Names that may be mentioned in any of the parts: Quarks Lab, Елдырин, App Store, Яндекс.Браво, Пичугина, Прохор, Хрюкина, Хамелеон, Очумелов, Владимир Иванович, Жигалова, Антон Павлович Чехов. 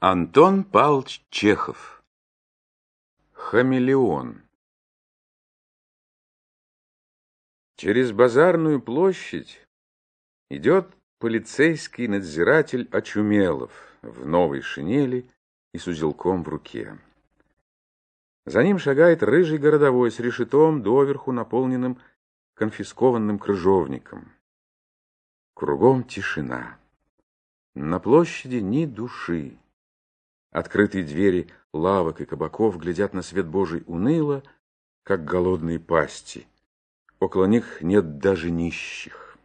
Антон Павлович Чехов. Хамелеон. Через базарную площадь идет полицейский надзиратель Очумелов в новой шинели и с узелком в руке. За ним шагает рыжий городовой с решетом, доверху наполненным конфискованным крыжовником. Кругом тишина. На площади ни души. Открытые двери лавок и кабаков глядят на свет Божий уныло, как голодные пасти. Около них нет даже нищих.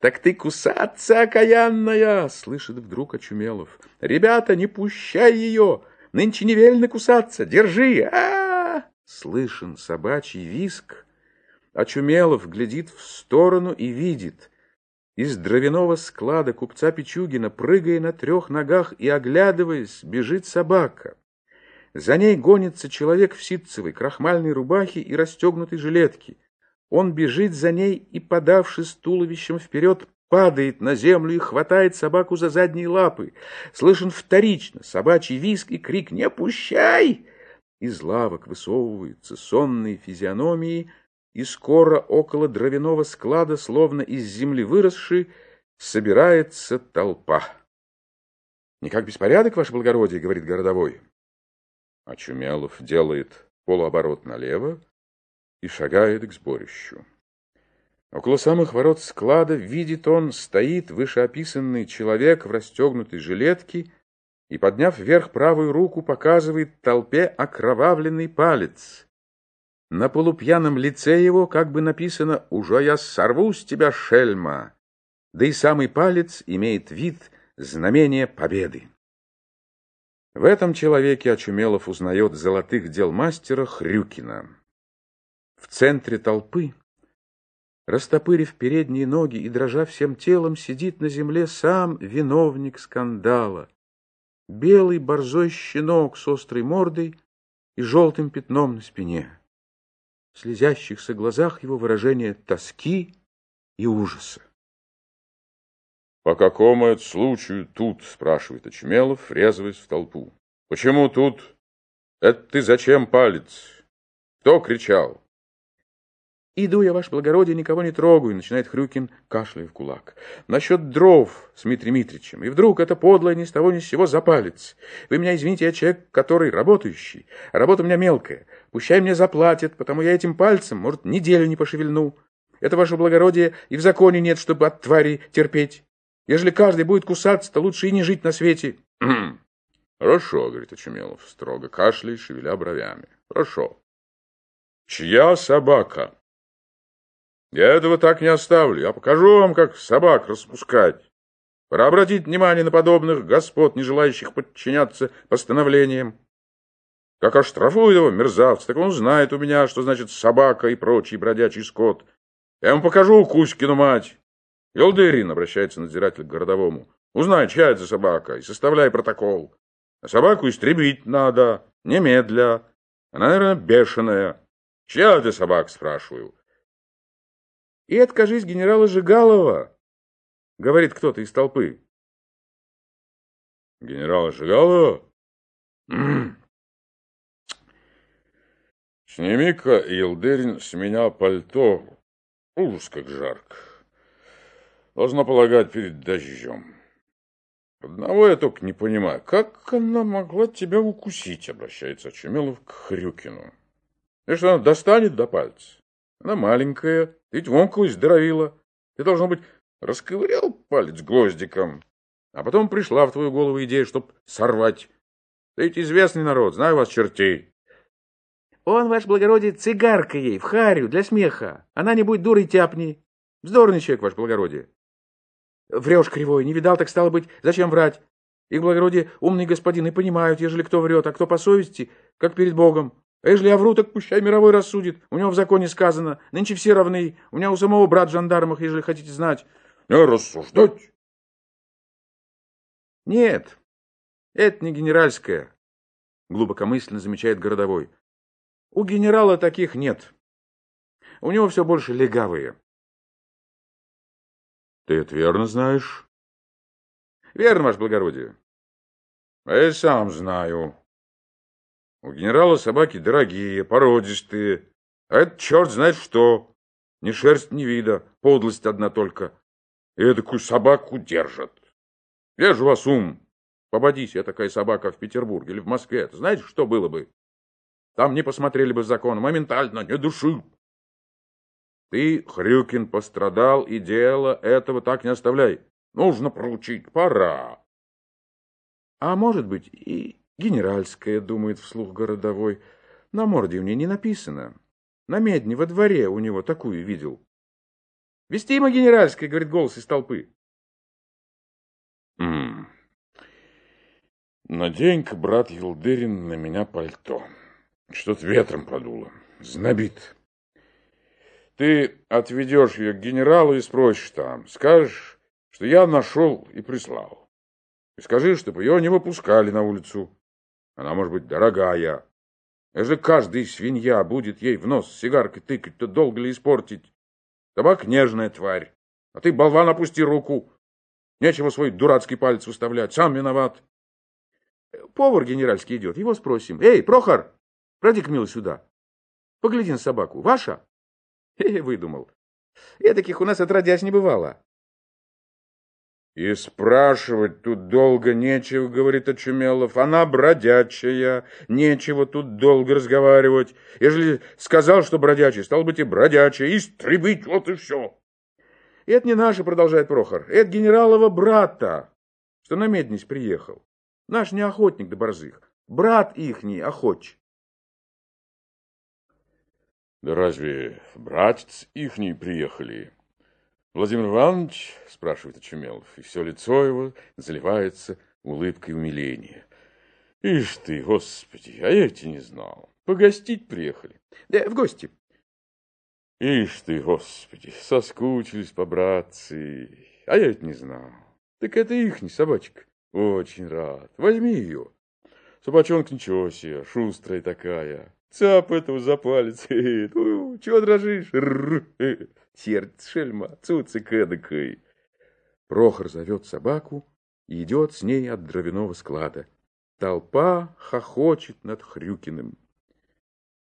«Так ты кусаться, окаянная!» — слышит вдруг Очумелов. «Ребята, не пущай ее! Нынче невельно кусаться! Держи! А-а-а!» Слышен собачий визг. Очумелов глядит в сторону и видит. Из дровяного склада купца Пичугина, прыгая на трех ногах и оглядываясь, бежит собака. За ней гонится человек в ситцевой, крахмальной рубахе и расстегнутой жилетке. Он бежит за ней и, подавшись туловищем вперед, падает на землю и хватает собаку за задние лапы. Слышен вторично собачий визг и крик «Не пущай!». Из лавок высовываются сонные физиономии, и скоро около дровяного склада, словно из земли выросши, собирается толпа. — Никак беспорядок, ваше благородие, — говорит городовой. Очумелов делает полуоборот налево и шагает к сборищу. Около самых ворот склада видит он, стоит вышеописанный человек в расстегнутой жилетке и, подняв вверх правую руку, показывает толпе окровавленный палец. На полупьяном лице его как бы написано «Уже я сорву с тебя, шельма!», да и самый палец имеет вид знамения победы. В этом человеке Очумелов узнает золотых дел мастера Хрюкина. В центре толпы, растопырив передние ноги и дрожа всем телом, сидит на земле сам виновник скандала. Белый борзой щенок с острой мордой и желтым пятном на спине. В слезящихся глазах его выражение тоски и ужаса. «По какому это случаю тут?» — спрашивает Очумелов, врезываясь в толпу. «Почему тут? Это ты зачем палец? Кто кричал?» «Иду я, ваше благородие, никого не трогаю», — начинает Хрюкин, кашляя в кулак. «Насчет дров с Митрий Митричем. И вдруг это подлое ни с того ни с сего за палец. Вы меня извините, я человек, который работающий. А работа у меня мелкая. Пущай мне заплатят, потому я этим пальцем, может, неделю не пошевельну. Это, ваше благородие, и в законе нет, чтобы от твари терпеть. Ежели каждый будет кусаться, то лучше и не жить на свете». «Хорошо», — говорит Очумелов, строго кашляя, шевеля бровями. «Хорошо. Чья собака? Я этого так не оставлю. Я покажу вам, как собак распускать. Пора обратить внимание на подобных господ, не желающих подчиняться постановлениям. Как оштрафует его мерзавца, так он знает у меня, что значит собака и прочий бродячий скот. Я ему покажу Кузькину мать. Елдырин, — обращается надзиратель к городовому, — узнай, чья это собака, и составляй протокол. А собаку истребить надо, немедля. Она, наверное, бешеная. Чья это собака, — спрашиваю. — И откажись генерала Жигалова, — говорит кто-то из толпы. — Генерала Жигалова? Сними-ка, Елдырин, с меня пальто. Ужас, как жарко. Должно полагать, перед дождем. Одного я только не понимаю. Как она могла тебя укусить, — обращается Очумелов к Хрюкину. И что она достанет до пальца? Она маленькая, ты ведь вонку издоровила. Ты, должно быть, расковырял палец гвоздиком, а потом пришла в твою голову идея, чтоб сорвать. Ты ведь известный народ, знаю вас, черти. Он, ваше благородие, цигарка ей, в харю, для смеха. Она не будет дурой, тяпни. Вздорный человек, ваше благородие. — Врешь, кривой, не видал, так стало быть, зачем врать? Их, благородие, умные господины понимают, ежели кто врет, а кто по совести, как перед Богом. А ежели я вру, так пущай мировой рассудит. У него в законе сказано, нынче все равны. У меня у самого брат в жандармах, ежели хотите знать. — Не рассуждать. — Нет, это не генеральское, — глубокомысленно замечает городовой. — У генерала таких нет. У него все больше легавые. — Ты это верно знаешь? — Верно, ваше благородие. А я сам знаю. У генерала собаки дорогие, породистые. А это черт знает что. Ни шерсть, ни вида. Подлость одна только. И эдакую собаку держат. Я же вас ум. Попадись я такая собака в Петербурге или в Москве. Это знаете, что было бы? Там не посмотрели бы закон. Моментально, не души. Ты, Хрюкин, пострадал, и дело этого так не оставляй. Нужно проучить. Пора. А может быть, и генеральская, думает вслух городовой. На морде у нее не написано. На медне во дворе у него такую видел. Вестима генеральская, говорит голос из толпы. Надень-ка, брат Елдырин, на меня пальто. Что-то ветром подуло. Знобит. Ты отведешь ее к генералу и спросишь там. Скажешь, что я нашел и прислал. И скажи, чтобы ее не выпускали на улицу. Она, может быть, дорогая. Если каждый свинья будет ей в нос сигаркой тыкать, то долго ли испортить? Табак нежная тварь. А ты, болван, опусти руку. Нечего свой дурацкий палец выставлять. Сам виноват. Повар генеральский идет. Его спросим. Эй, Прохор, пройди-ка, милый, сюда. Погляди на собаку. Ваша? Выдумал. Таких у нас отродясь не бывало. И спрашивать тут долго нечего, говорит Очумелов. Она бродячая, нечего тут долго разговаривать. Ежели сказал, что бродячий, стал быть и бродячий, истребить, вот и все. Это не наше, продолжает Прохор, это генералова брата, что на меднись приехал. Наш не охотник до борзых, брат ихний охоч. Да разве братец ихний приехали? Владимир Иванович, спрашивает Очумелов, и все лицо его заливается улыбкой умиления. Ишь ты, господи, а я тебя не знал. Погостить приехали? Да, в гости. Ишь ты, господи, соскучились по-братцы, а я это не знал. Так это ихний собачка. Очень рад. Возьми ее. Собачонка ничего себе, шустрая такая. Цап этого за палец. Чего дрожишь? Сердце шельма, цуцик эдакой. Прохор зовет собаку и идет с ней от дровяного склада. Толпа хохочет над Хрюкиным.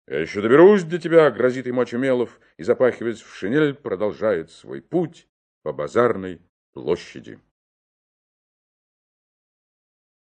«Я еще доберусь до тебя», — грозит ему Очумелов, и, запахиваясь в шинель, продолжает свой путь по базарной площади.